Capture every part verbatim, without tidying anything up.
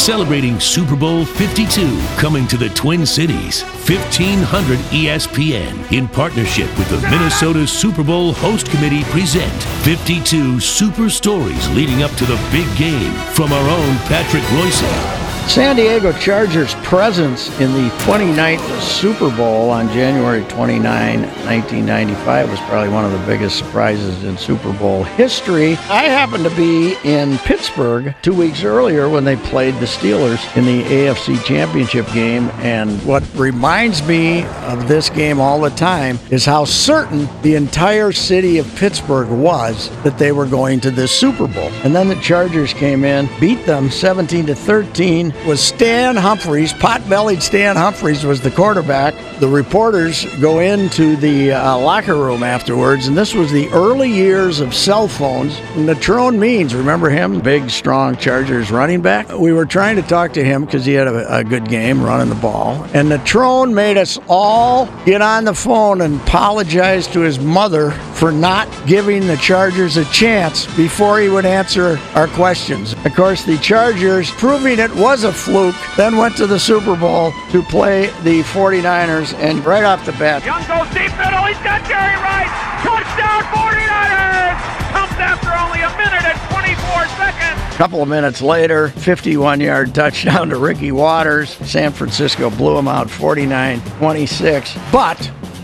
celebrating Super Bowl fifty-two, coming to the Twin Cities, fifteen hundred E S P N, in partnership with the Minnesota Super Bowl Host Committee, present fifty-two super stories leading up to the big game from our own Patrick Roycey. San Diego Chargers' presence in the twenty-ninth Super Bowl on January twenty-ninth, nineteen ninety-five was probably one of the biggest surprises in Super Bowl history. I happened to be in Pittsburgh two weeks earlier when they played the Steelers in the A F C Championship game, and what reminds me of this game all the time is how certain the entire city of Pittsburgh was that they were going to this Super Bowl. And then the Chargers came in, beat them seventeen to thirteen, was Stan Humphries, pot-bellied Stan Humphries was the quarterback. The reporters go into the uh, locker room afterwards, and this was the early years of cell phones. Natrone Means, remember him? Big, strong Chargers running back. We were trying to talk to him because he had a, a good game running the ball, and Natrone made us all get on the phone and apologize to his mother for not giving the Chargers a chance before he would answer our questions. Of course, the Chargers, proving it was a fluke, then went to the Super Bowl to play the forty-niners, and right off the bat, Young goes deep middle, he's got Jerry Rice, touchdown forty-niners, comes after only a minute and twenty-four seconds. A couple of minutes later, fifty-one yard touchdown to Ricky Waters. San Francisco blew him out forty-nine twenty-six, but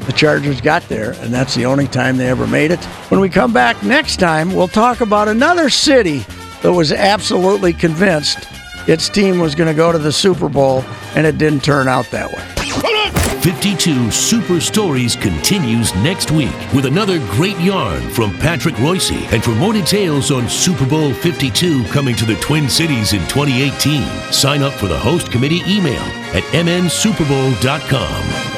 the Chargers got there, and that's the only time they ever made it. When we come back next time, we'll talk about another city that was absolutely convinced its team was going to go to the Super Bowl, and it didn't turn out that way. fifty-two Super Stories continues next week with another great yarn from Patrick Roycey. And for more details on Super Bowl fifty-two coming to the Twin Cities in twenty eighteen, sign up for the Host Committee email at m n super bowl dot com.